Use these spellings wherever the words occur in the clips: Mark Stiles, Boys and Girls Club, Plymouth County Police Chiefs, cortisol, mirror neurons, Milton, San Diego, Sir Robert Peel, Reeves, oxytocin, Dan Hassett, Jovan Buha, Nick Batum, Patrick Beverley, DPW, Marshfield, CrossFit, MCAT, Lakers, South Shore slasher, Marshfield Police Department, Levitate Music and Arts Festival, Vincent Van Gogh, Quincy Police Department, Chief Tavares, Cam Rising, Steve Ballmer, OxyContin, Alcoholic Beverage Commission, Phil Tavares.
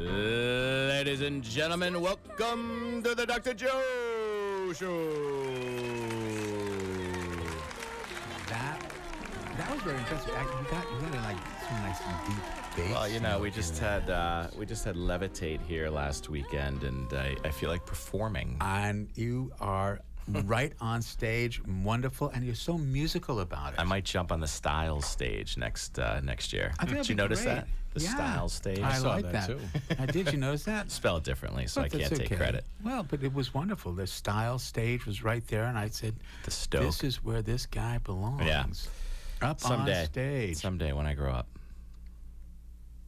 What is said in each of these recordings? Ladies and gentlemen, welcome to the Dr. Joe Show. That was very impressive. You got like some nice deep bass. Well, you know, we just had Levitate here last weekend, and I feel like performing. And you are right on stage, wonderful, and you're so musical about it. I might jump on the Stiles stage next year. Did you notice that? The Stiles stage. I saw like that too. Did you notice that? Spelled differently, so I can't take credit. Well, but it was wonderful. The Stiles stage was right there, and I said, "This is where this guy belongs." Yeah. Up someday, on stage. Someday when I grow up.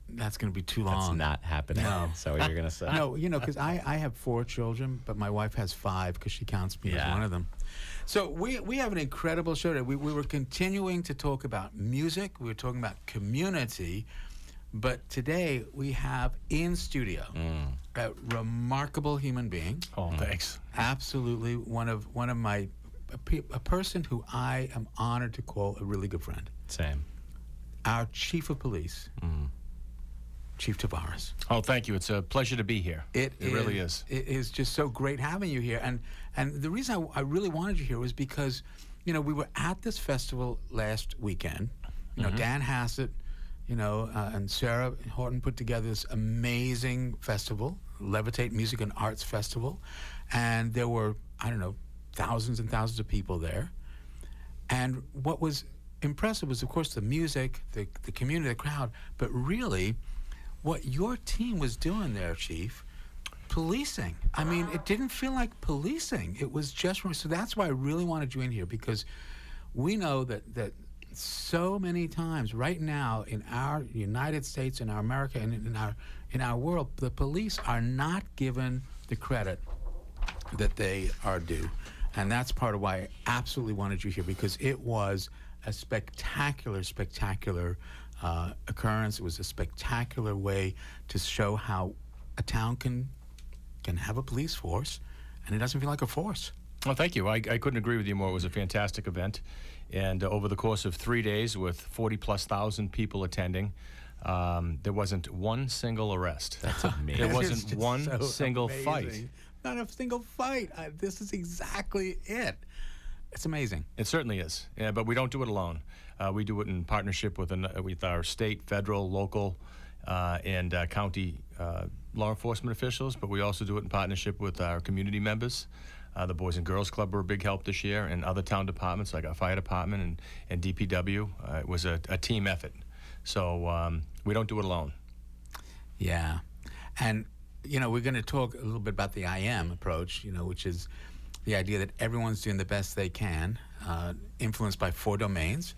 That's going to be too long. That's not happening. No. So you're going to say. No, you know, because I have 4 children, but my wife has 5 because she counts me as one of them. So we have an incredible show today. We were continuing to talk about music. We were talking about community. But today we have in studio a remarkable human being. Oh, thanks. Absolutely. One of my... a person who I am honored to call a really good friend. Same. Our chief of police, Chief Tavares. Oh, thank you. It's a pleasure to be here. It really is. It is just so great having you here. And the reason I really wanted you here was because, you know, we were at this festival last weekend. You know, Dan Hassett, you know, and Sarah Horton put together this amazing festival, Levitate Music and Arts Festival. And there were, I don't know, thousands and thousands of people there. And what was impressive was, of course, the music, the community, the crowd, but really what your team was doing there, Chief, policing. I mean, it didn't feel like policing. It was just... So that's why I really wanted you in here, because we know that so many times right now in our United States, in our America, and in our world, the police are not given the credit that they are due. And that's part of why I absolutely wanted you here, because it was a spectacular, spectacular occurrence. It was a spectacular way to show how a town can have a police force, and it doesn't feel like a force. Well, thank you. I couldn't agree with you more. It was a fantastic event. And over the course of 3 days, with 40,000+ people attending, there wasn't one single arrest. That's amazing. There wasn't one single fight. Not a single fight. This is exactly it. It's amazing. It certainly is. Yeah, but we don't do it alone. We do it in partnership with our state, federal, local, and county law enforcement officials. But we also do it in partnership with our community members. The Boys and Girls Club were a big help this year, and other town departments like our fire department and DPW. It was a team effort. So we don't do it alone. Yeah. And... you know, we're going to talk a little bit about the I Am approach, you know, which is the idea that everyone's doing the best they can, influenced by 4 domains: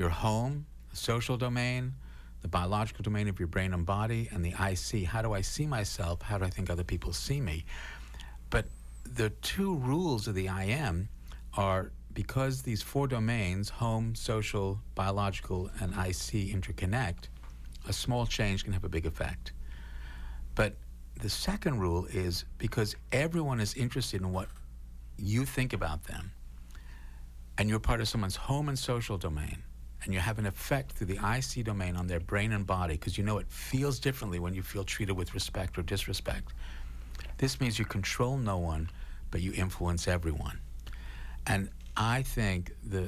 your home, the social domain, the biological domain of your brain and body, and the I See. How do I see myself? How do I think other people see me? But the 2 rules of the I Am are, because these 4 domains, home, social, biological, and I See, interconnect, a small change can have a big effect. But the second rule is, because everyone is interested in what you think about them, and you're part of someone's home and social domain, and you have an effect through the IC domain on their brain and body, because you know it feels differently when you feel treated with respect or disrespect. This means you control no one, but you influence everyone. And I think the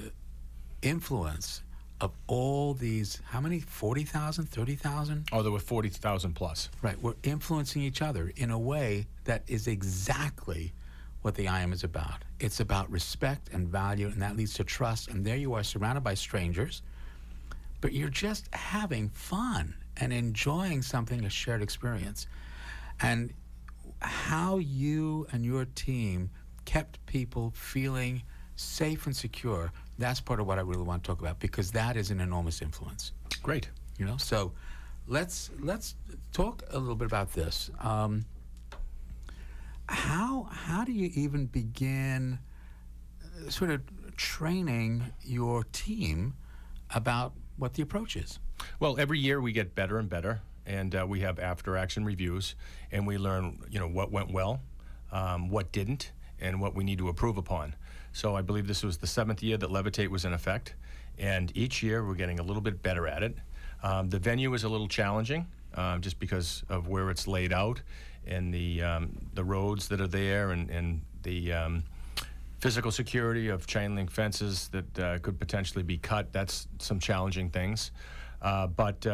influence of all these, how many, 40,000, 30,000? Oh, there were 40,000+. Right, we're influencing each other in a way that is exactly what the I Am is about. It's about respect and value, and that leads to trust, and there you are surrounded by strangers, but you're just having fun and enjoying something, a shared experience. And how you and your team kept people feeling safe and secure, that's part of what I really want to talk about, because that is an enormous influence. Great. You know, so let's talk a little bit about this. How do you even begin sort of training your team about what the approach is? Well, every year we get better and better, and we have after-action reviews, and we learn, you know, what went well, what didn't, and what we need to improve upon. So I believe this was the 7th year that Levitate was in effect, and each year we're getting a little bit better at it. The venue is a little challenging, just because of where it's laid out and the roads that are there, and the physical security of chain link fences that could potentially be cut. That's some challenging things. But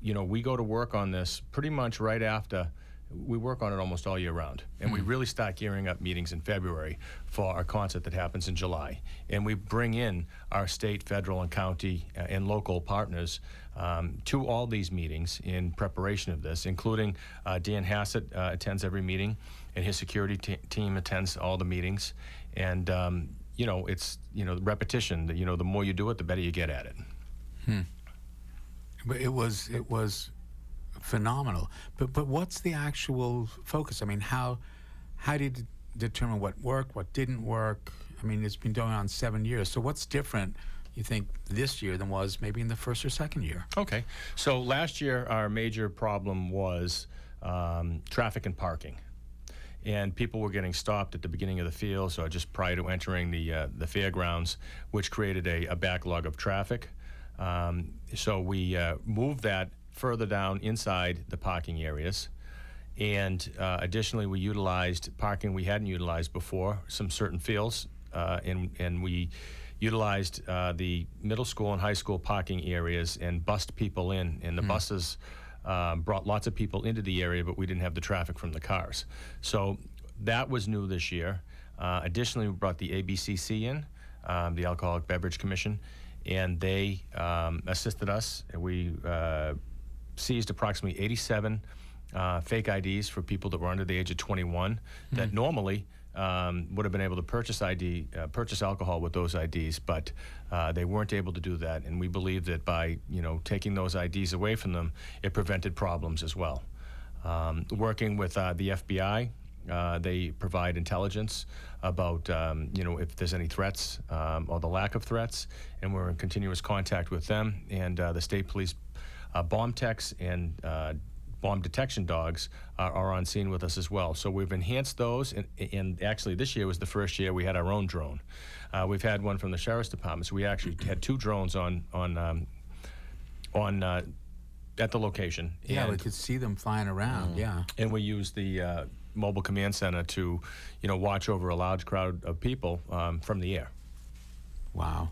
you know, we go to work on this pretty much right after. We work on it almost all year round, and we really start gearing up meetings in February for our concert that happens in July. And we bring in our state, federal, and county and local partners to all these meetings in preparation of this, including Dan Hassett attends every meeting, and his security team attends all the meetings. And you know, it's, you know, repetition. You know, the more you do it, the better you get at it. But it was phenomenal. But what's the actual focus? I mean, how do you determine what worked, what didn't work? I mean, it's been going on 7 years. So what's different, you think, this year than was maybe in the first or second year? Okay. So last year our major problem was traffic and parking. And people were getting stopped at the beginning of the field, so just prior to entering the fairgrounds, which created a backlog of traffic. So we moved that further down inside the parking areas, and additionally we utilized parking we hadn't utilized before, some certain fields, and we utilized the middle school and high school parking areas and bussed people in, and the buses brought lots of people into the area, but we didn't have the traffic from the cars. So that was new this year. Additionally, we brought the ABCC in, the Alcoholic Beverage Commission, and they assisted us. We seized approximately 87 fake IDs for people that were under the age of 21 that normally would have been able to purchase alcohol with those IDs, but they weren't able to do that. And we believe that by, you know, taking those IDs away from them, it prevented problems as well. Working with the FBI, they provide intelligence about, you know, if there's any threats or the lack of threats, and we're in continuous contact with them, and the state police. Bomb techs and bomb detection dogs are on scene with us as well. So we've enhanced those, and actually this year was the first year we had our own drone. We've had one from the Sheriff's Department, so we actually had two drones on at the location. Yeah, we could see them flying around, yeah. And we used the mobile command center to, you know, watch over a large crowd of people from the air. Wow.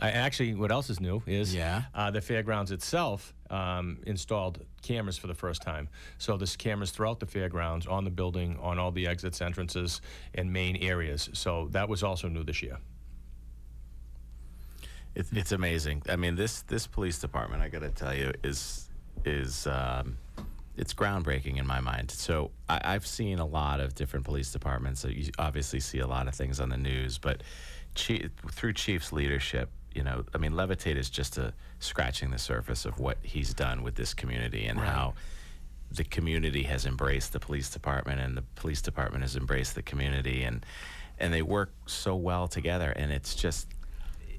Actually, what else is new is the fairgrounds itself installed cameras for the first time. So there's cameras throughout the fairgrounds, on the building, on all the exits, entrances, and main areas. So that was also new this year. It's amazing. I mean, this police department, I got to tell you, is it's groundbreaking in my mind. So I've seen a lot of different police departments. You obviously see a lot of things on the news, but through Chief's leadership, you know, I mean, Levitate is just scratching the surface of what he's done with this community, and how the community has embraced the police department, and the police department has embraced the community, and they work so well together. And it's just,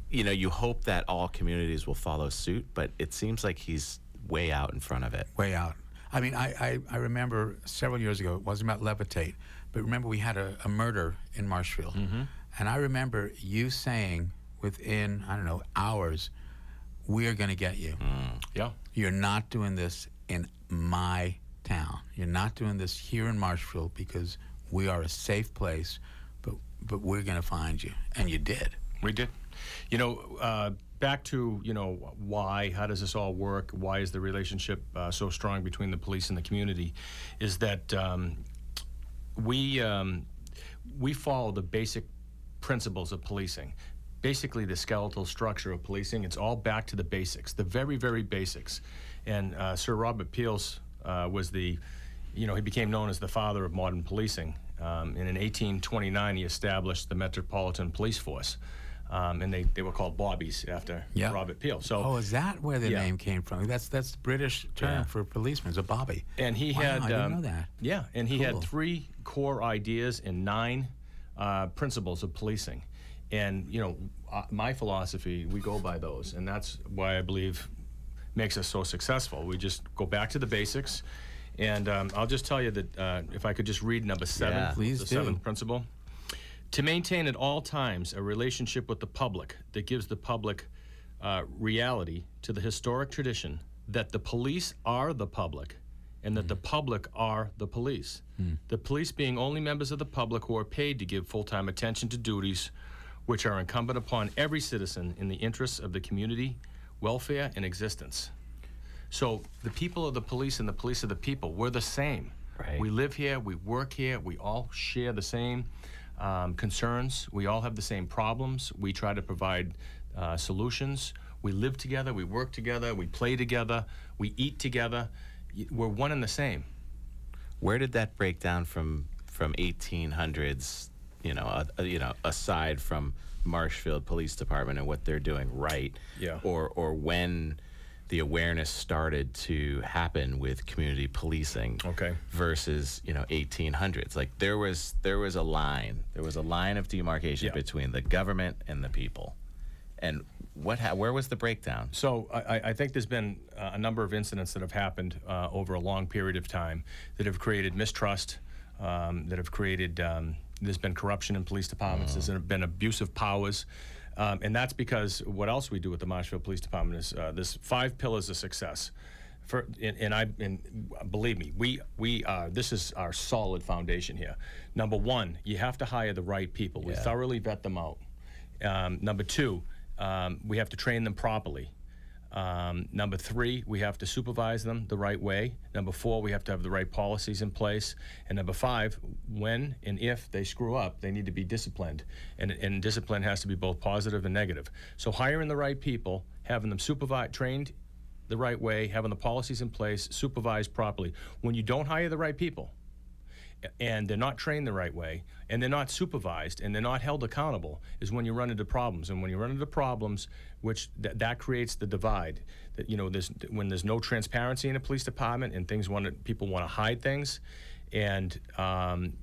you know, you hope that all communities will follow suit, but it seems like he's way out in front of it. Way out. I mean, I remember several years ago, it wasn't about Levitate, but remember we had a murder in Marshfield. And I remember you saying within, I don't know, hours, we're going to get you. Yeah. You're not doing this in my town. You're not doing this here in Marshfield, because we are a safe place, but we're going to find you. And you did. We did. You know, back to, you know, why, how does this all work? Why is the relationship so strong between the police and the community? Is that we follow the basic principles of policing, basically the skeletal structure of policing. It's all back to the basics, the very, very basics. And Sir Robert Peel was the, you know, he became known as the father of modern policing. And in 1829, he established the Metropolitan Police Force, and they were called Bobbies after Robert Peel. So is that where the name came from? That's the British term for policemen, is a Bobby. And he had I didn't know that. Yeah, and he had 3 core ideas and 9 principles of policing. And you know, my philosophy, we go by those, and that's why I believe makes us so successful. We just go back to the basics. And I'll just tell you that if I could just read number 7, the 7th principle. To maintain at all times a relationship with the public that gives the public reality to the historic tradition that the police are the public and that the public are the police. The police being only members of the public who are paid to give full-time attention to duties which are incumbent upon every citizen in the interests of the community, welfare, and existence. So the people of the police and the police of the people, we're the same. Right. We live here, we work here, we all share the same concerns, we all have the same problems, we try to provide solutions, we live together, we work together, we play together, we eat together, we're one and the same. Where did that break down from 1800s, aside from Marshfield Police Department and what they're doing right, or when the awareness started to happen with community policing versus 1800s? Like there was a line. There was a line of demarcation between the government and the people. And where was the breakdown? So I think there's been a number of incidents that have happened over a long period of time that have created mistrust, that have created there's been corruption in police departments, there's been abuse of powers. And that's because what else we do with the Marshfield Police Department is there's 5 pillars of success. And believe me, we this is our solid foundation here. Number 1, you have to hire the right people. We thoroughly vet them out. Number 2, we have to train them properly. Number 3, we have to supervise them the right way. Number 4, we have to have the right policies in place. And number 5, when and if they screw up, they need to be disciplined. And discipline has to be both positive and negative. So hiring the right people, having them supervised, trained the right way, having the policies in place, supervised properly. When you don't hire the right people, and they're not trained the right way, and they're not supervised, and they're not held accountable, is when you run into problems. And when you run into problems, which that creates the divide. That, when there's no transparency in a police department, and people want to hide things, and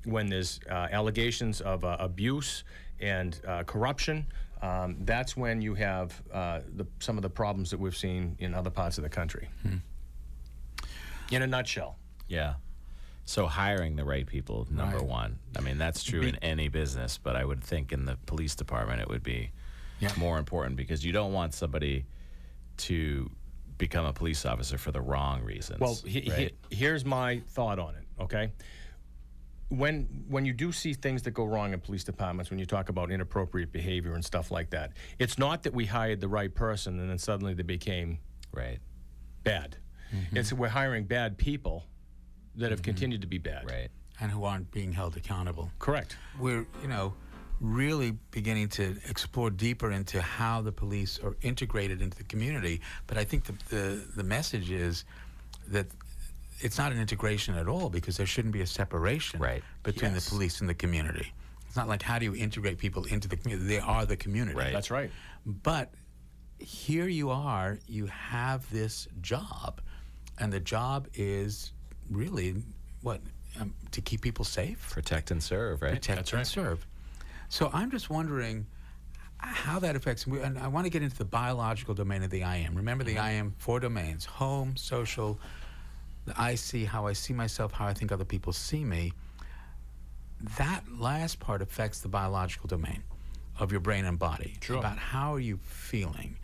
when there's allegations of abuse and corruption, that's when you have some of the problems that we've seen in other parts of the country. In a nutshell. Yeah. So hiring the right people, number one. I mean, that's true in any business, but I would think in the police department it would be more important, because you don't want somebody to become a police officer for the wrong reasons. Well, here's my thought on it, okay? When you do see things that go wrong in police departments, when you talk about inappropriate behavior and stuff like that, it's not that we hired the right person and then suddenly they became bad. It's that we're hiring bad people that have continued to be bad. And who aren't being held accountable. Correct. We're, really beginning to explore deeper into how the police are integrated into the community, but I think the message is that it's not an integration at all, because there shouldn't be a separation between the police and the community. It's not like, how do you integrate people into the community? They are the community. Right. That's right. But here you are, you have this job, and the job is really, to keep people safe? Protect and serve, right? Protect and serve. So I'm just wondering how that affects, and I want to get into the biological domain of the IM. Remember the IM, 4 domains: home, social, the I see, how I see myself, how I think other people see me. That last part affects the biological domain of your brain and body. Sure. About how are you feeling.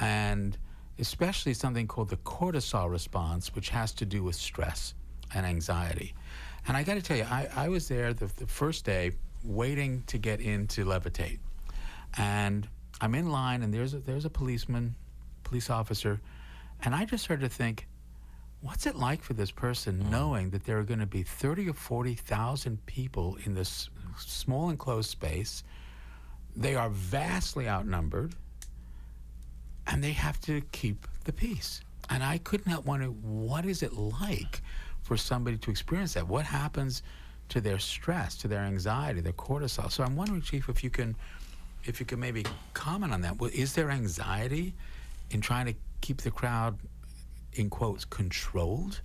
And especially something called the cortisol response, which has to do with stress and anxiety. And I got to tell you, I was there the first day waiting to get into Levitate, and I'm in line, and there's a police officer, and I just started to think, what's it like for this person knowing that there are going to be 30 or 40,000 people in this small enclosed space? They are vastly outnumbered, and they have to keep the peace. And I could not wonder, what is it like for somebody to experience that? What happens to their stress, to their anxiety, their cortisol? So I'm wondering, Chief, if you can if you could maybe comment on that. Well, is there anxiety in trying to keep the crowd, in quotes, controlled?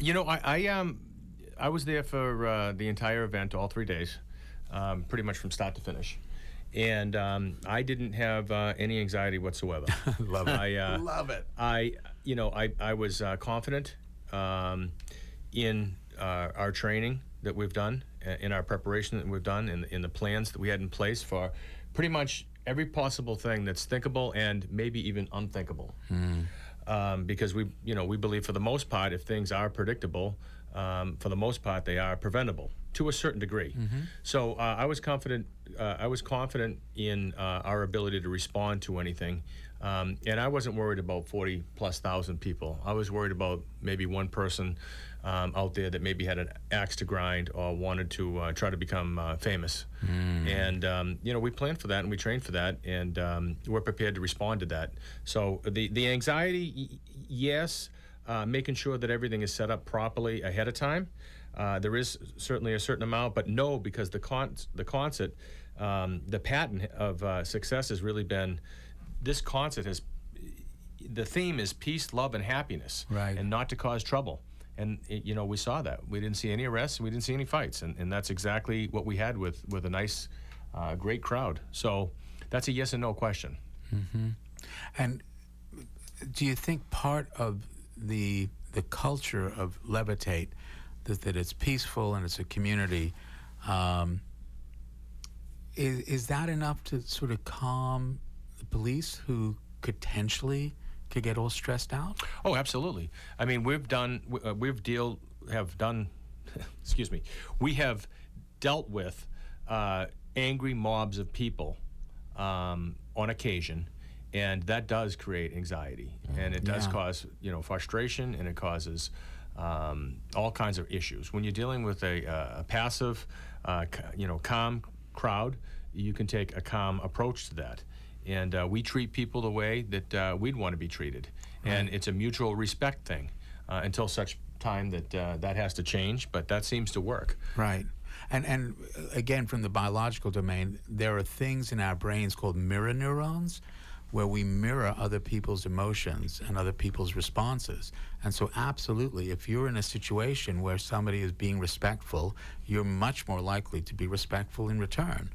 You know, I was there for the entire event, all 3 days, pretty much from start to finish. And I didn't have any anxiety whatsoever. Love it. Love it. I was confident in our training that we've done, in our preparation that we've done, in the plans that we had in place for pretty much every possible thing that's thinkable and maybe even unthinkable. Mm. Because we believe for the most part, if things are predictable, for the most part, they are preventable to a certain degree. Mm-hmm. So I was confident. I was confident in our ability to respond to anything, and I wasn't worried about 40,000+ people. I was worried about maybe one person out there that maybe had an axe to grind or wanted to try to become famous. Mm. And we planned for that and we trained for that, and we're prepared to respond to that. So the anxiety, yes. Making sure that everything is set up properly ahead of time. There is certainly a certain amount, but no, because the concert, the pattern of success has really been, this concert has, the theme is peace, love, and happiness, right, and not to cause trouble. And, we saw that. We didn't see any arrests. We didn't see any fights. And that's exactly what we had with a nice, great crowd. So that's a yes and no question. Mm-hmm. And do you think part of the culture of Levitate, that it's peaceful and it's a community, is that enough to sort of calm the police who could potentially get all stressed out? Oh, absolutely. I mean, we have dealt with angry mobs of people on occasion. And that does create anxiety, and it does cause, frustration, and it causes all kinds of issues. When you're dealing with a passive, calm crowd, you can take a calm approach to that. And we treat people the way that we'd want to be treated. Right. And it's a mutual respect thing until such time that that has to change, but that seems to work. Right. And again, from the biological domain, there are things in our brains called mirror neurons, where we mirror other people's emotions and other people's responses. And so absolutely, if you're in a situation where somebody is being respectful, you're much more likely to be respectful in return.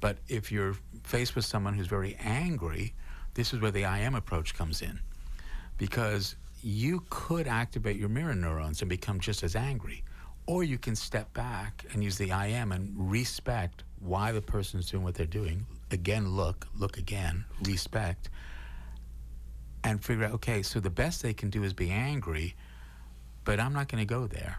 But if you're faced with someone who's very angry, this is where the I am approach comes in. Because you could activate your mirror neurons and become just as angry. Or you can step back and use the I am and respect why the person's doing what they're doing. Again, look again, respect, and figure out, okay, so the best they can do is be angry, but I'm not going to go there.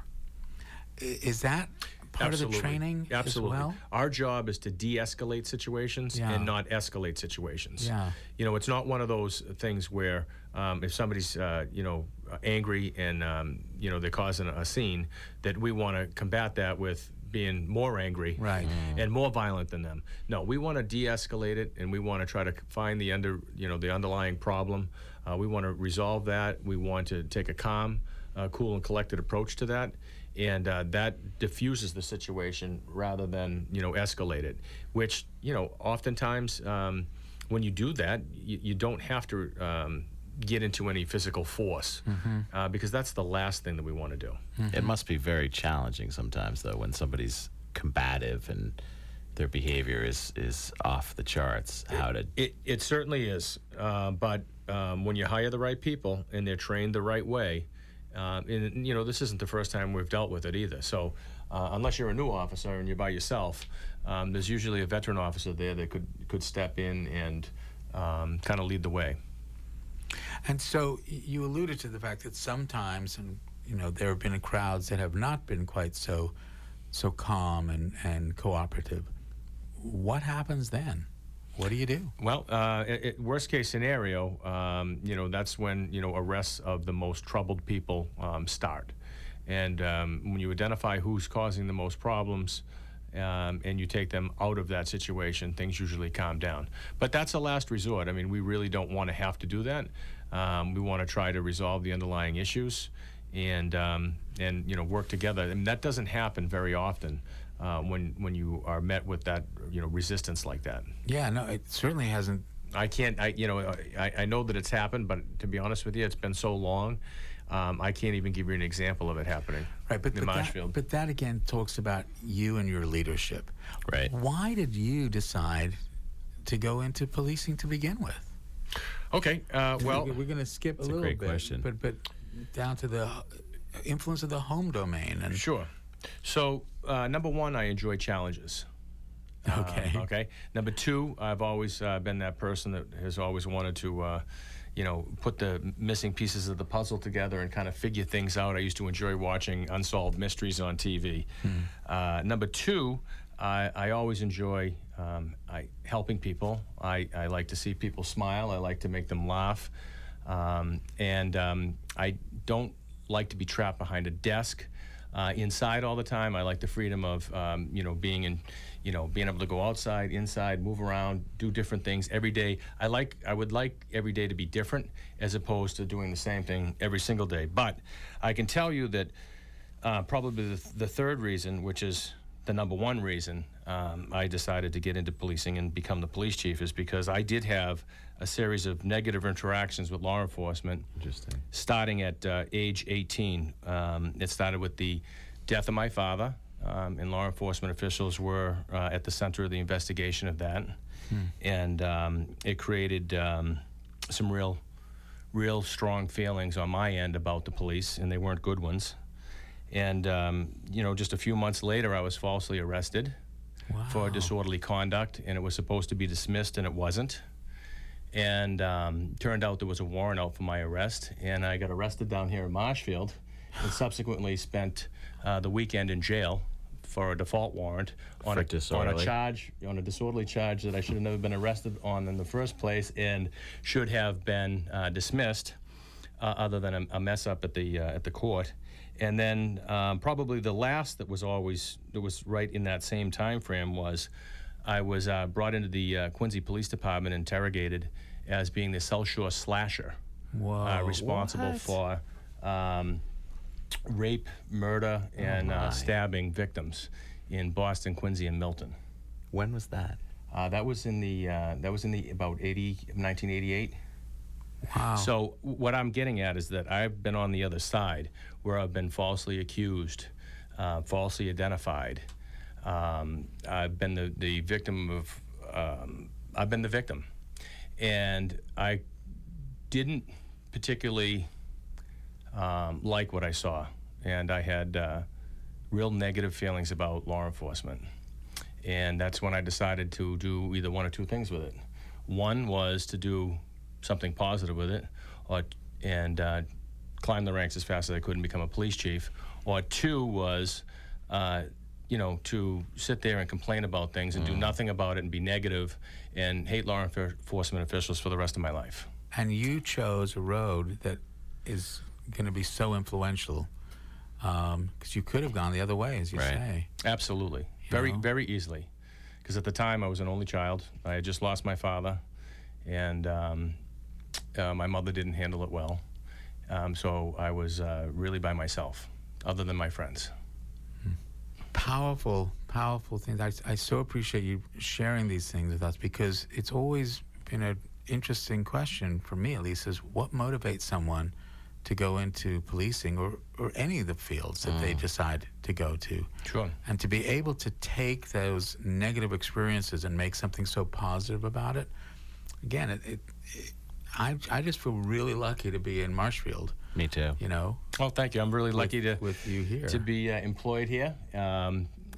Is that part Absolutely. Of the training Absolutely. As well? Our job is to de-escalate situations and not escalate situations. Yeah. It's not one of those things where if somebody's, angry and, they're causing a scene, that we want to combat that with being more angry right. And more violent than them. No, we want to de-escalate it, and we want to try to find the underlying problem. We want to resolve that. We want to take a calm, cool, and collected approach to that, and that diffuses the situation rather than escalate it. Which oftentimes when you do that, you don't have to get into any physical force because that's the last thing that we want to do. Mm-hmm. It must be very challenging sometimes, though, when somebody's combative and their behavior is off the charts. It certainly is, but when you hire the right people and they're trained the right way, and this isn't the first time we've dealt with it either. So unless you're a new officer and you're by yourself, there's usually a veteran officer there that could step in and kind of lead the way. And so you alluded to the fact that sometimes, and there have been crowds that have not been quite so calm and cooperative. What happens then? What do you do? Well, worst case scenario, that's when arrests of the most troubled people start, and when you identify who's causing the most problems. And you take them out of that situation, things usually calm down. But that's a last resort. I mean, we really don't want to have to do that. We want to try to resolve the underlying issues and you know, work together. I mean, that doesn't happen very often when you are met with that, you know, resistance like that. Yeah, no, it certainly hasn't. I can't, I know that it's happened, but to be honest with you, it's been so long, I can't even give you an example of it happening. Right, but Marshfield. But that again talks about you and your leadership. Right. Why did you decide to go into policing to begin with? Okay, well, we're going to skip a little bit. That's a great question. But down to the influence of the home domain. And sure. So, number one, I enjoy challenges. Okay. Okay. Number two, I've always been that person that has always wanted to, you know, put the missing pieces of the puzzle together and kind of figure things out. I used to enjoy watching unsolved mysteries on TV. Number two, I always enjoy helping people. I like to see people smile. I like to make them laugh. And I don't like to be trapped behind a desk. Inside all the time. I like the freedom of, being able to go outside, inside, move around, do different things every day. I would like every day to be different as opposed to doing the same thing every single day. But I can tell you that probably the third reason, which is the number one reason I decided to get into policing and become the police chief, is because I did have a series of negative interactions with law enforcement. Interesting. Starting at age 18. It started with the death of my father, and law enforcement officials were at the center of the investigation of that. And it created some real strong feelings on my end about the police, and they weren't good ones. And, just a few months later, I was falsely arrested. Wow. For disorderly conduct, and it was supposed to be dismissed, and it wasn't. And turned out there was a warrant out for my arrest, and I got arrested down here in Marshfield, and subsequently spent the weekend in jail for a default warrant on a disorderly charge that I should have never been arrested on in the first place, and should have been dismissed, other than a mess up at the court. And then probably the last that was right in that same time frame was, I was brought into the Quincy Police Department, interrogated as being the South Shore slasher. Whoa, responsible for rape, murder, and stabbing victims in Boston, Quincy, and Milton. When was that? That was in the about 1988. Wow. So what I'm getting at is that I've been on the other side, where I've been falsely accused, falsely identified. I've been the victim of, I've been the victim. And I didn't particularly like what I saw. And I had real negative feelings about law enforcement. And that's when I decided to do either one or two things with it. One was to do something positive with it, and climb the ranks as fast as I could and become a police chief. Or two was, to sit there and complain about things and do nothing about it and be negative and hate law enforcement officials for the rest of my life. And you chose a road that is going to be so influential, because you could have gone the other way, as you say. Absolutely. Very easily. Because at the time, I was an only child. I had just lost my father, and my mother didn't handle it well. So I was really by myself, other than my friends. Powerful things. I so appreciate you sharing these things with us, because it's always been an interesting question for me, at least, is what motivates someone to go into policing or any of the fields that they decide to go to. Sure. And to be able to take those negative experiences and make something so positive about it, again, I just feel really lucky to be in Marshfield. Me too. Oh, thank you. I'm really lucky with you here, to be employed here.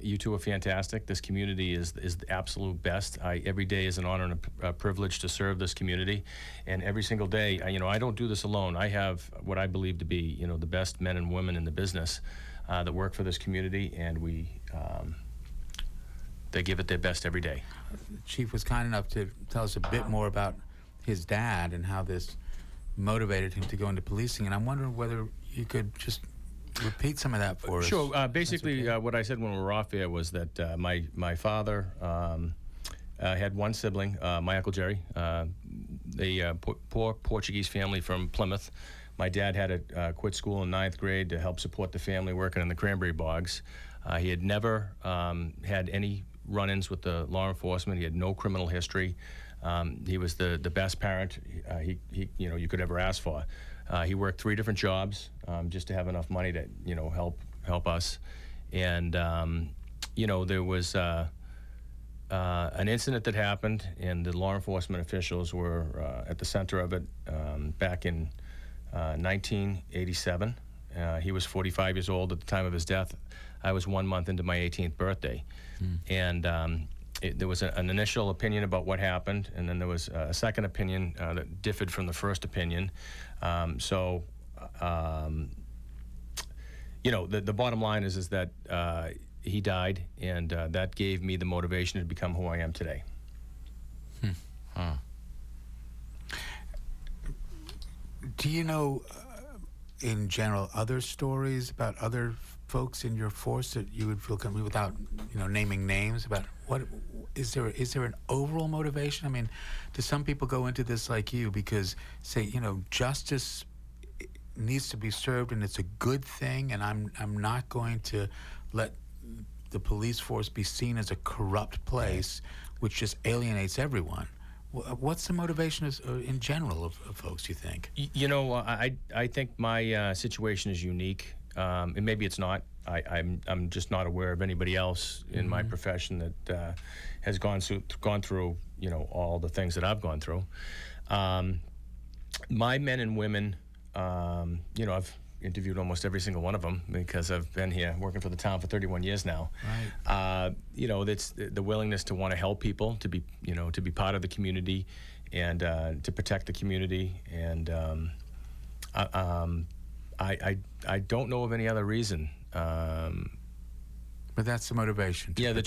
You two are fantastic. This community is the absolute best. Every day is an honor and a privilege to serve this community, and every single day, I don't do this alone. I have what I believe to be, the best men and women in the business that work for this community, and we they give it their best every day. The Chief was kind enough to tell us a bit more about his dad and how this motivated him to go into policing, and I'm wondering whether you could just repeat some of that for us. Sure. Basically, what I said when we were off here was that my father had one sibling, my Uncle Jerry, a poor Portuguese family from Plymouth, My dad had to quit school in 9th grade to help support the family working in the cranberry bogs. He had never had any run-ins with the law enforcement. He had no criminal history. He was the best parent you could ever ask for. He worked 3 different jobs just to have enough money to help us. And there was an incident that happened, and the law enforcement officials were at the center of it back in 1987. He was 45 years old at the time of his death. I was 1 month into my 18th birthday. And there was an initial opinion about what happened, and then there was a second opinion that differed from the first opinion. The bottom line is that he died, and that gave me the motivation to become who I am today. Do you know, in general, other stories about other folks in your force that you would feel comfortable without, naming names? About what is there an overall motivation? I mean, do some people go into this like you because justice needs to be served and it's a good thing, and I'm not going to let the police force be seen as a corrupt place, which just alienates everyone. What's the motivation in general of folks, you think? I think my situation is unique. And maybe it's not. I'm just not aware of anybody else in my profession that has gone through all the things that I've gone through. My men and women, I've interviewed almost every single one of them because I've been here working for the town for 31 years now. Right. That's the willingness to want to help people, to be to be part of the community, and to protect the community, and I don't know of any other reason. But that's the motivation. Yeah, the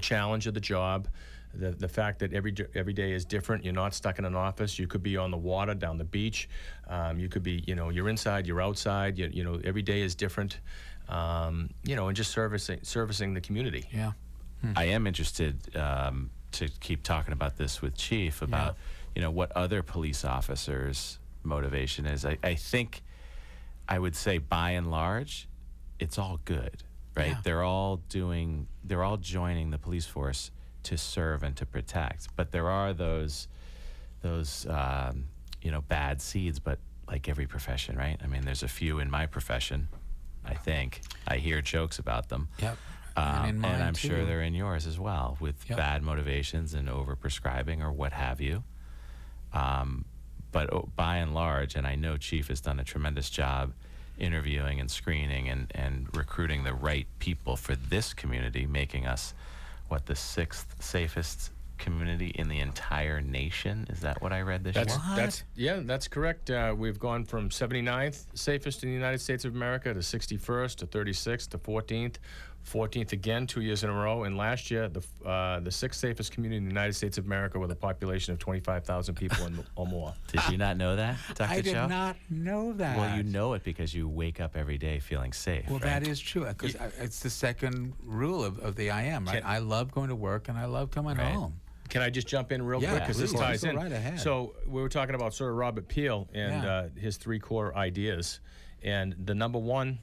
challenge of the job, the fact that every day is different. You're not stuck in an office. You could be on the water, down the beach. You could be, you're inside, you're outside. Every day is different. And just servicing the community. Yeah. I am interested to keep talking about this with Chief about what other police officers' motivation is. I think, I would say, by and large, it's all good, right? Yeah. They're all joining the police force to serve and to protect. But there are those bad seeds. But like every profession, right? I mean, there's a few in my profession. I think I hear jokes about them. Yep. And I'm sure they're in yours as well, with bad motivations and overprescribing or what have you. But by and large, and I know Chief has done a tremendous job interviewing and screening and recruiting the right people for this community, making us, the 6th safest community in the entire nation? Is that what I read this year? That's correct. We've gone from 79th safest in the United States of America to 61st to 36th to 14th again 2 years in a row, and last year the 6th safest community in the United States of America with a population of 25,000 people or more. Did you not know that, Dr. Joe? I did not know that. Well, you know it because you wake up every day feeling safe. Well, right? That is true, because it's the second rule of the IM, right? I love going to work and I love coming home. Can I just jump in real quick? Because this ties in. Right ahead. So we were talking about Sir Robert Peel and his 3 core ideas. And the number 1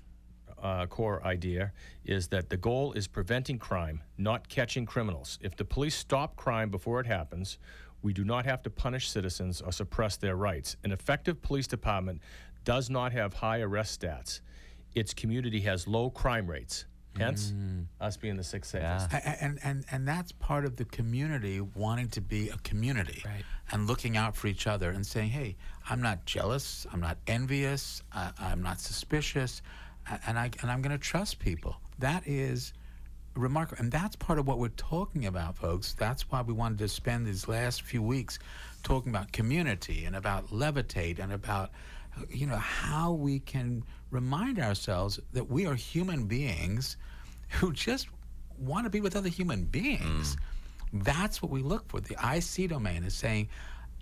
core idea is that the goal is preventing crime, not catching criminals. If the police stop crime before it happens, we do not have to punish citizens or suppress their rights. An effective police department does not have high arrest stats. Its community has low crime rates. Hence, us being the 6th safest. Yeah. And that's part of the community wanting to be a community, right, and looking out for each other and saying, hey, I'm not jealous, I'm not envious, I'm not suspicious, and I'm going to trust people. That is remarkable. And that's part of what we're talking about, folks. That's why we wanted to spend these last few weeks talking about community and about Levitate and about how we can remind ourselves that we are human beings who just want to be with other human beings. That's what we look for. The IC domain is saying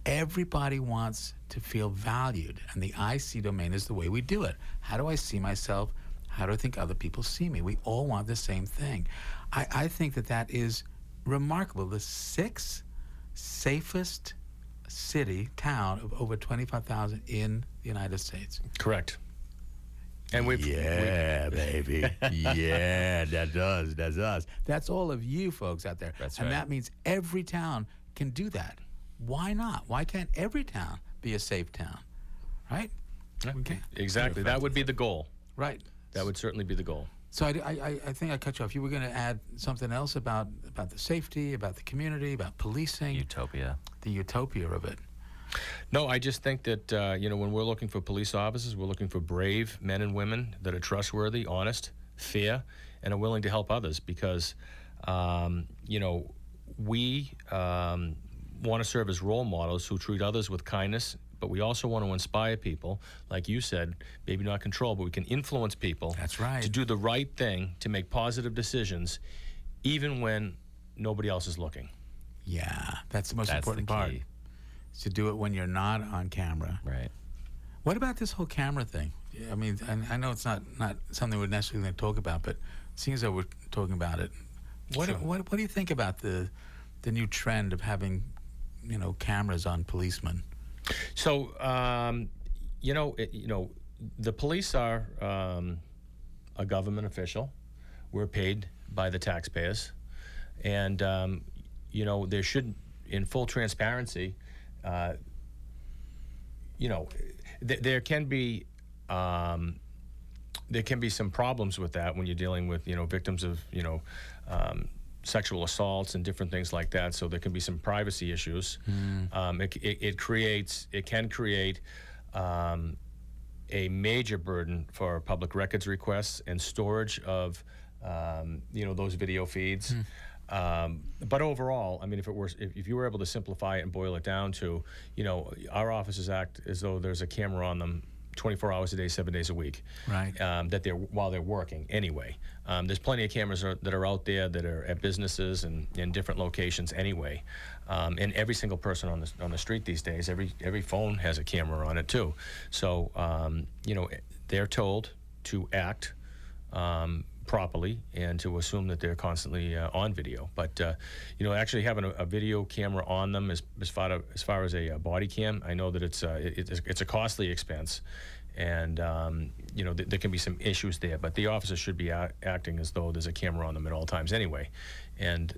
everybody wants to feel valued, and the IC domain is the way we do it. How do I see myself? How do I think other people see me? We all want the same thing. I think that is remarkable. The 6th safest town of over 25,000 in the United States. Correct. And we've, baby. Yeah, that does. That's us. That's all of you folks out there. That's right. And that means every town can do that. Why not? Why can't every town be a safe town? Right? Okay. Exactly. That would be the goal. Right. That would certainly be the goal. So I think I cut you off. You were going to add something else about the safety, about the community, about policing. Utopia. The utopia of it. No, I just think that, when we're looking for police officers, we're looking for brave men and women that are trustworthy, honest, fair, and are willing to help others because, we want to serve as role models who treat others with kindness, but we also want to inspire people, like you said, maybe not control, but we can influence people. That's right. To do the right thing, to make positive decisions, even when nobody else is looking. Yeah, that's the most important part. To do it when you're not on camera. Right. What about this whole camera thing? I mean, I know it's not something we're necessarily going to talk about, but it seems that we're talking about it. What do you think about the new trend of having, cameras on policemen? So, the police are a government official. We're paid by the taxpayers. And, there should, in full transparency... there can be some problems with that when you're dealing with victims of sexual assaults and different things like that. So there can be some privacy issues. Mm. It can create a major burden for public records requests and storage of those video feeds. Mm. But overall, I mean, if you were able to simplify it and boil it down to, our officers act as though there's a camera on them 24 hours a day, 7 days a week. Right. While they're working anyway. There's plenty of cameras that are out there that are at businesses and in different locations anyway. And every single person on the street these days, every phone has a camera on it too. So, they're told to act, properly and to assume that they're constantly on video, but actually having a video camera on them as far as a body cam, I know that it's a costly expense, and there can be some issues there. But the officer should be acting as though there's a camera on them at all times anyway, and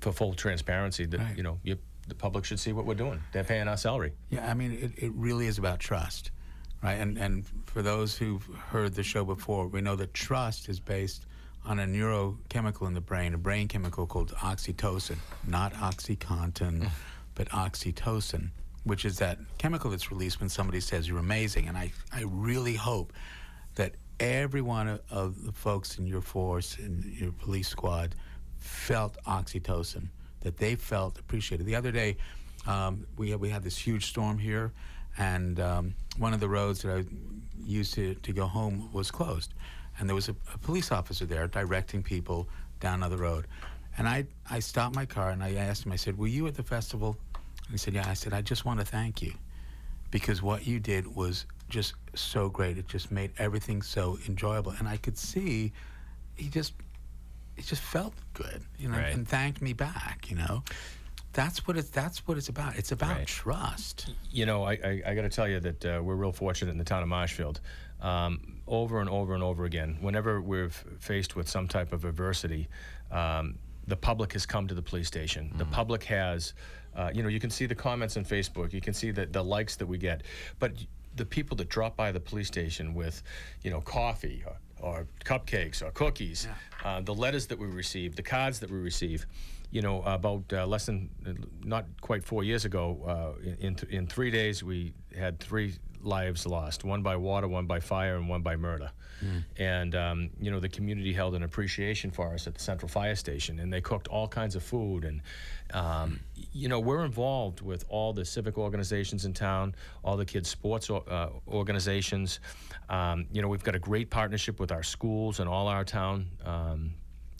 for full transparency, that right. The public should see what we're doing. They're paying our salary. Yeah, I mean it really is about trust. Right, and for those who've heard the show before, we know that trust is based on a neurochemical in the brain, a brain chemical called oxytocin, not OxyContin, but oxytocin, which is that chemical that's released when somebody says you're amazing. And I really hope that every one of the folks in your force, in your police squad, felt oxytocin, that they felt appreciated. The other day, we had this huge storm here, and one of the roads that I used to go home was closed. And there was a police officer there directing people down another road. And I stopped my car and I asked him, I said, were you at the festival? And he said, yeah. I said, I just want to thank you because what you did was just so great. It just made everything so enjoyable. And I could see it just felt good, right. And thanked me back, That's what it's about. It's about right. Trust. I got to tell you that we're real fortunate in the town of Marshfield. Over and over and over again, whenever we're faced with some type of adversity, the public has come to the police station. Mm. The public has, you can see the comments on Facebook. You can see the likes that we get. But the people that drop by the police station with, coffee or cupcakes or cookies, yeah. The letters that we receive, the cards that we receive. About less than, not quite 4 years ago, in 3 days, we had 3 lives lost, one by water, one by fire, and one by murder. Mm. And, the community held an appreciation for us at the Central Fire Station, and they cooked all kinds of food. And, we're involved with all the civic organizations in town, all the kids' sports organizations. We've got a great partnership with our schools and all our town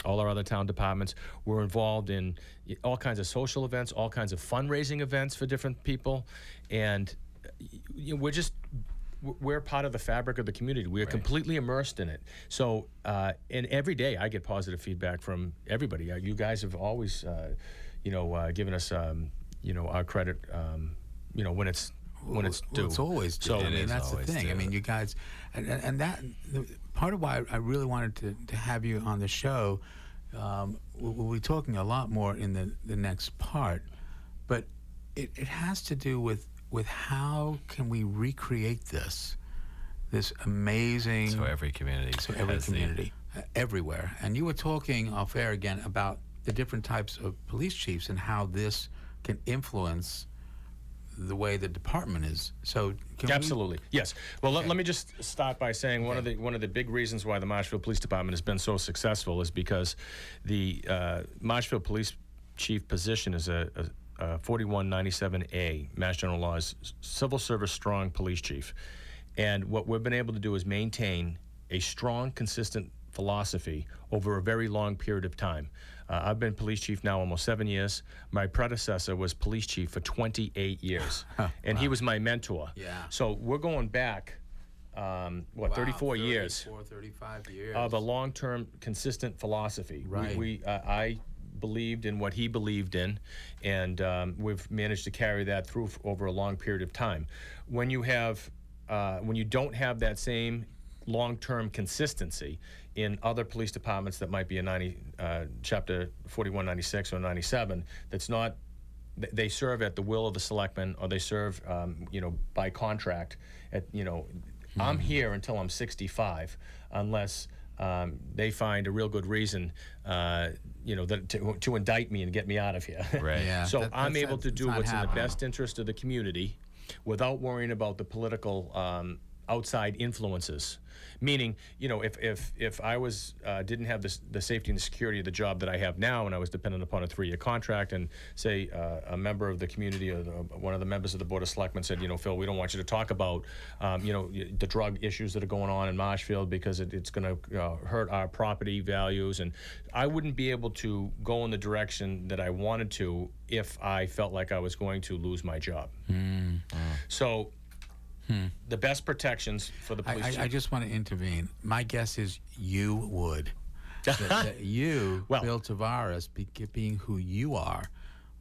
all our other town departments. We're involved in all kinds of social events, all kinds of fundraising events for different people. And we're part of the fabric of the community. We are right. completely immersed in it. So, and every day I get positive feedback from everybody. You guys have always, given us, our credit you know, when it's due. Well, it's always due. So I mean, that's the thing. Due. I mean, you guys, and that part of why I really wanted to have you on the show. We'll be talking a lot more in the next part, but it has to do with how can we recreate this amazing. So every community. So every community. Everywhere. And you were talking off air again about the different types of police chiefs and how this can influence the way the department is. So can absolutely we? Yes. Well, okay. let me just start by saying okay. one of the big reasons why the Marshfield Police Department has been so successful is because the Marshfield Police Chief position is a 4197A Mass General Law's Civil Service Strong Police Chief, and what we've been able to do is maintain a strong, consistent philosophy over a very long period of time. I've been police chief now almost 7 years. My predecessor was police chief for 28 years, and wow. He was my mentor. Yeah. So we're going back, 35 years. Of a long-term, consistent philosophy. Right. I believed in what he believed in, and we've managed to carry that through over a long period of time. When you don't have that same long-term consistency in other police departments that might be a chapter 4196 or 97 that's not, they serve at the will of the selectmen, or they serve by contract at I'm here until I'm 65 unless they find a real good reason to indict me and get me out of here. Right. Yeah. So I'm able to do what's in the best interest of the community without worrying about the political outside influences, meaning if I was didn't have the safety and the security of the job that I have now, and I was dependent upon a 3-year contract, and say a member of the community or one of the members of the Board of Selectmen said, Phil, we don't want you to talk about the drug issues that are going on in Marshfield because it's going to hurt our property values, and I wouldn't be able to go in the direction that I wanted to if I felt like I was going to lose my job. So the best protections for the police chief. I just want to intervene. My guess is you would. that you, Phil Tavares, being who you are,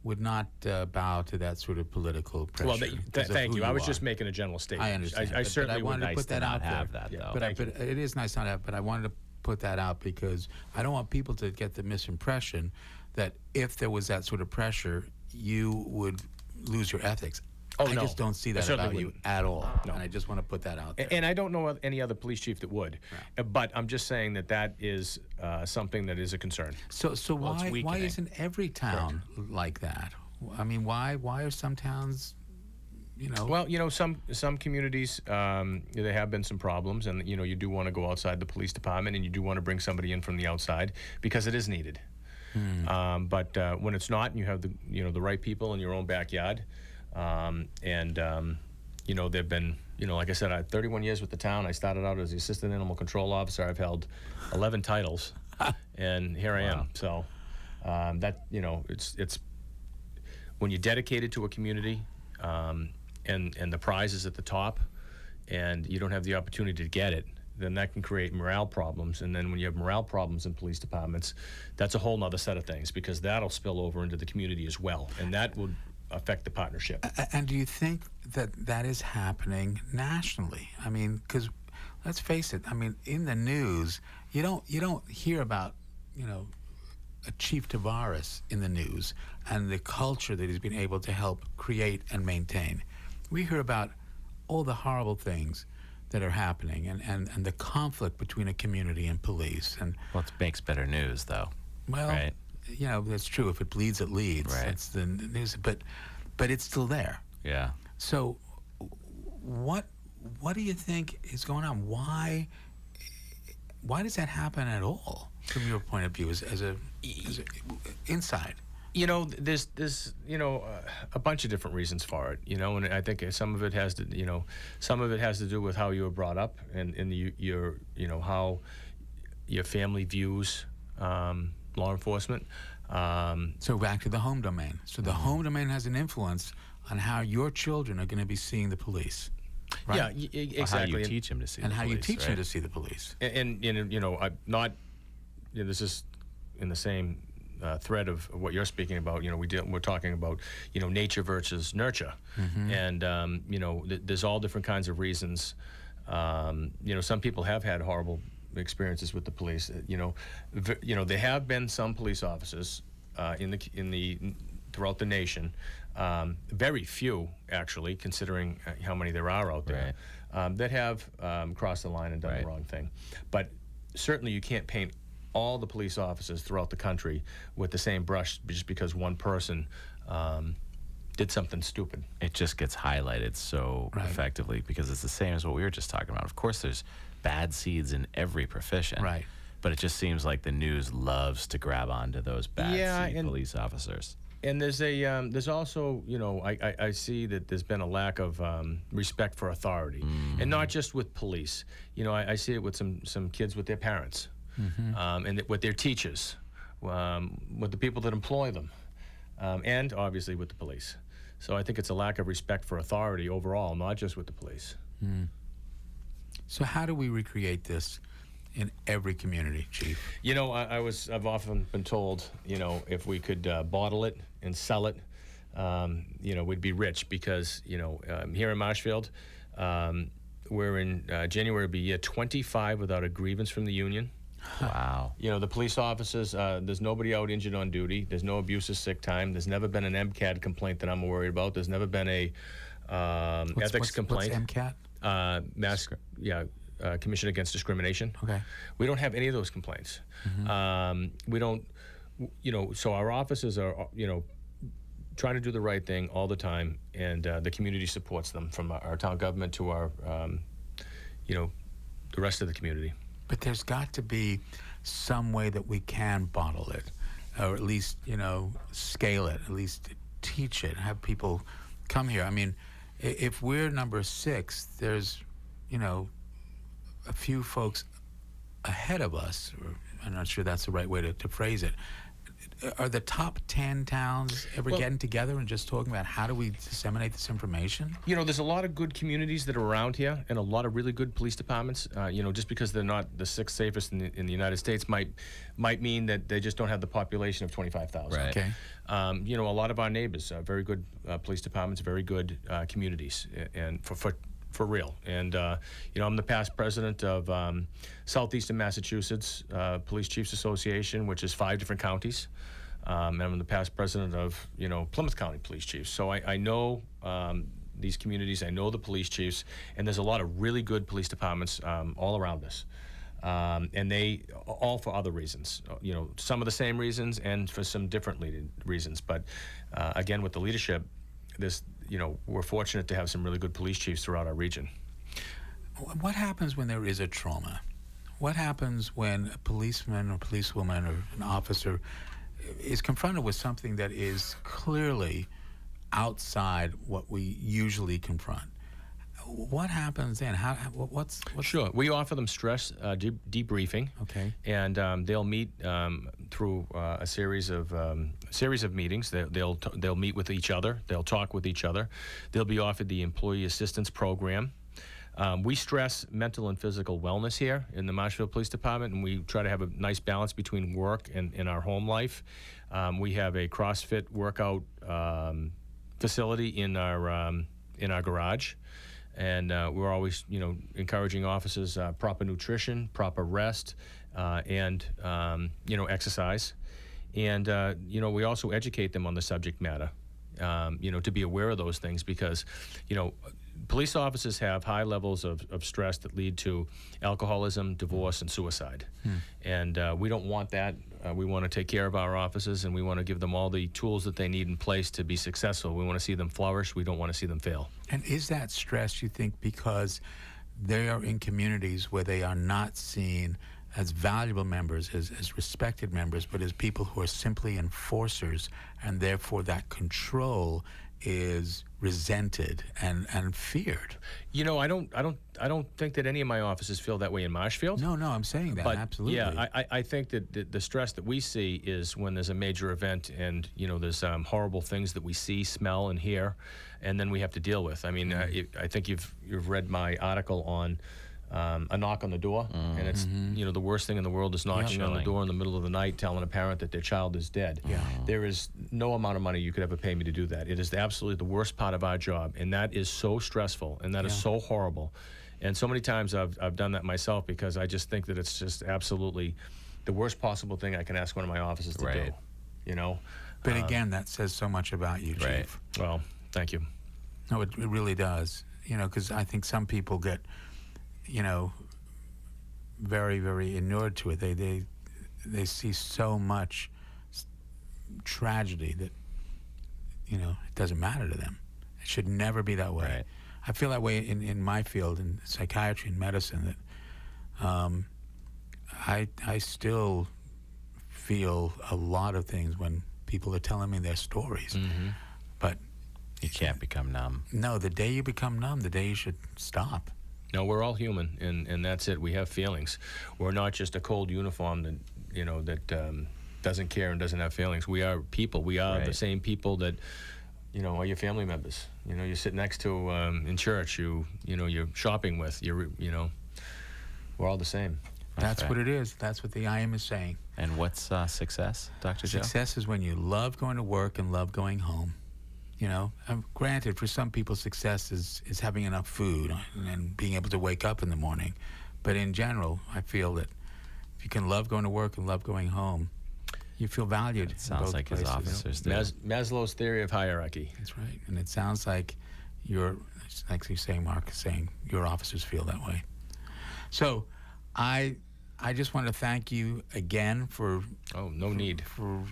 would not bow to that sort of political pressure. Well, thank you. I was just making a general statement. I understand. I certainly would nice put that to out not have there. That, though. But it is nice not to have, but I wanted to put that out because I don't want people to get the misimpression that if there was that sort of pressure, you would lose your ethics. Oh, I just don't see that about you at all, and I just want to put that out there. And I don't know any other police chief that would, but I'm just saying that is something that is a concern. So why isn't every town like that? I mean, why are some towns, Well, some communities, there have been some problems, and, you do want to go outside the police department, and you do want to bring somebody in from the outside because it is needed. But when it's not, and you have the, the right people in your own backyard, they've been, like I said, I had 31 years with the town. I started out as the assistant animal control officer. I've held 11 titles, and here I am. So it's when you're dedicated to a community, and the prize is at the top, and you don't have the opportunity to get it, then that can create morale problems. And then when you have morale problems in police departments, that's a whole nother set of things, because that'll spill over into the community as well, and that will affect the partnership. And do you think that is happening nationally? I mean, because let's face it, I mean, in the news, you don't hear about, a Chief Tavares in the news and the culture that he's been able to help create and maintain. We hear about all the horrible things that are happening and the conflict between a community and police. And it makes better news, though. Well, right? That's true. If it bleeds, it leads. Right. That's the news, but it's still there. Yeah. So, what do you think is going on? Why does that happen at all? From your point of view, as a inside. There's a bunch of different reasons for it, and I think some of it has to do with how you were brought up and your how your family views law enforcement. So back to the home domain. So the home domain has an influence on how your children are going to be seeing the police. Right? Yeah, exactly. How you teach them to see the police. And how you teach them to see the police. And this is in the same thread of what you're speaking about, you know, we're talking about, you know, nature versus nurture. Mm-hmm. And, you know, there's all different kinds of reasons. You know, some people have had horrible experiences with the police. You know, there have been some police officers throughout the nation. Very few, actually, considering how many there are out there, right. That have crossed the line and done right. the wrong thing. But certainly you can't paint all the police officers throughout the country with the same brush just because one person did something stupid. It just gets highlighted so right. effectively, because it's the same as what we were just talking about. Of course, there's bad seeds in every profession. Right. But it just seems like the news loves to grab onto those bad seed police officers. And there's there's also, you know, I see that there's been a lack of respect for authority, mm-hmm. and not just with police. You know, I see it with some kids with their parents, mm-hmm. And with their teachers, with the people that employ them, and obviously with the police. So I think it's a lack of respect for authority overall, not just with the police. Mm. So how do we recreate this in every community, Chief? You know, I've often been told, you know, if we could bottle it and sell it, you know, we'd be rich, because, you know, here in Marshfield, we're in January will be year 25 without a grievance from the union. Wow. You know, the police officers, there's nobody out injured on duty. There's no abuse of sick time. There's never been an MCAT complaint that I'm worried about. There's never been a ethics complaint. What's MCAT? Commission Against Discrimination. Okay. We don't have any of those complaints. Mm-hmm. We don't, you know, so our officers are, you know, trying to do the right thing all the time, and the community supports them, from our town government to our, you know, the rest of the community. But there's got to be some way that we can bottle it, or at least, you know, scale it, at least teach it, have people come here. I mean, if we're number 6, there's, you know, a few folks ahead of us, or I'm not sure that's the right way to phrase it. Are the top 10 towns ever getting together and just talking about how do we disseminate this information? You know, there's a lot of good communities that are around here, and a lot of really good police departments. You know, just because they're not the 6th safest in the United States might mean that they just don't have the population of 25,000. Right. Okay. You know, a lot of our neighbors are very good police departments, very good communities, and for real. And, you know, I'm the past president of Southeastern Massachusetts Police Chiefs Association, which is 5 different counties. And I'm the past president of, you know, Plymouth County Police Chiefs. So I know these communities, I know the police chiefs, and there's a lot of really good police departments all around us. And they, all for other reasons, you know, some of the same reasons and for some different reasons. But again, with the leadership, you know, we're fortunate to have some really good police chiefs throughout our region. What happens when there is a trauma? What happens when a policeman or policewoman or an officer is confronted with something that is clearly outside what we usually confront? What happens then? What's Sure. We offer them stress debriefing. Okay. And they'll meet through a series of meetings. They'll meet with each other. They'll talk with each other. They'll be offered the employee assistance program. We stress mental and physical wellness here in the Marshfield Police Department, and we try to have a nice balance between work and our home life. We have a CrossFit workout facility in our garage. And we're always, you know, encouraging officers proper nutrition, proper rest, and, you know, exercise. And, you know, we also educate them on the subject matter, you know, to be aware of those things, because, you know, police officers have high levels of stress that lead to alcoholism, divorce, and suicide. Hmm. And we don't want that. We want to take care of our officers, and we want to give them all the tools that they need in place to be successful. We want to see them flourish. We don't want to see them fail. And is that stress, you think, because they are in communities where they are not seen as valuable members, as respected members, but as people who are simply enforcers, and therefore that control is resented and feared? You know, I don't think that any of my officers feel that way in Marshfield. No, I'm saying that, but absolutely. Yeah, I think that the stress that we see is when there's a major event, and, you know, there's horrible things that we see, smell, and hear, and then we have to deal with. I mean, I think you've read my article on a knock on the door, and it's you know, the worst thing in the world is knocking on the door in the middle of the night telling a parent that their child is dead. There is no amount of money you could ever pay me to do that. It is absolutely the worst part of our job, and that is so stressful, and that is so horrible. And so many times I've done that myself, because I just think that it's just absolutely the worst possible thing I can ask one of my officers to do. You know, but again, that says so much about you, Chief. Well, thank you. No, it really does. You know, because I think some people get, you know, very, very inured to it. They see so much tragedy that, you know, it doesn't matter to them. It should never be that way. I feel that way in my field, in psychiatry and medicine, that I still feel a lot of things when people are telling me their stories. But you can't become numb. No, the day you become numb, the day you should stop. No, we're all human, and that's it. We have feelings. We're not just a cold uniform that, you know, that doesn't care and doesn't have feelings. We are people. We are the same people that, you know, are your family members. You know, you sit next to in church. You know, you're shopping with. You know, we're all the same. That's what it is. That's what the IM is saying. And what's success, Dr. Joe? Success is when you love going to work and love going home. You know, granted, for some people, success is having enough food and being able to wake up in the morning. But in general, I feel that if you can love going to work and love going home, you feel valued. It sounds like his officers do. Maslow's theory of hierarchy. That's right. And it sounds like you're actually saying, Mark is saying, your officers feel that way. So I just want to thank you again for... Oh, no need. For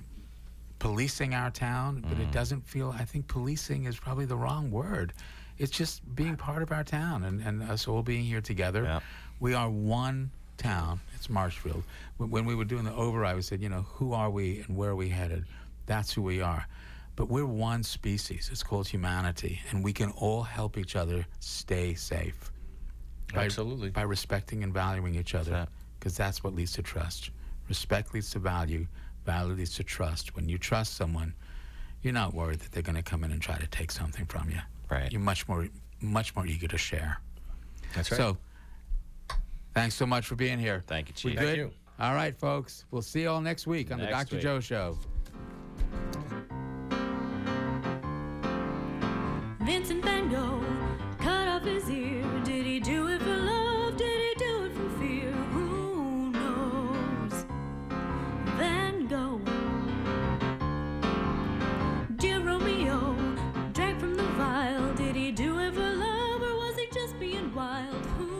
policing our town, but it doesn't feel, I think policing is probably the wrong word. It's just being part of our town and us all being here together. Yeah. We are one town. It's Marshfield. When we were doing the override, we said, you know, who are we and where are we headed? That's who we are. But we're one species. It's called humanity, and we can all help each other stay safe. Absolutely. By respecting and valuing each other, because that's what leads to trust. Respect leads to value. Value leads to trust. When you trust someone, you're not worried that they're going to come in and try to take something from you. Right. You're much more eager to share. That's right. So, thanks so much for being here. Thank you, Chief. Thank you. All right, folks. We'll see you all next week on the Dr. Joe Show. Vincent Van Gogh cut off his ear. Did he do it for love? Did he do it for fear? Who knows? Van Gogh. Dear Romeo, dragged from the vial. Did he do it for love, or was he just being wild? Who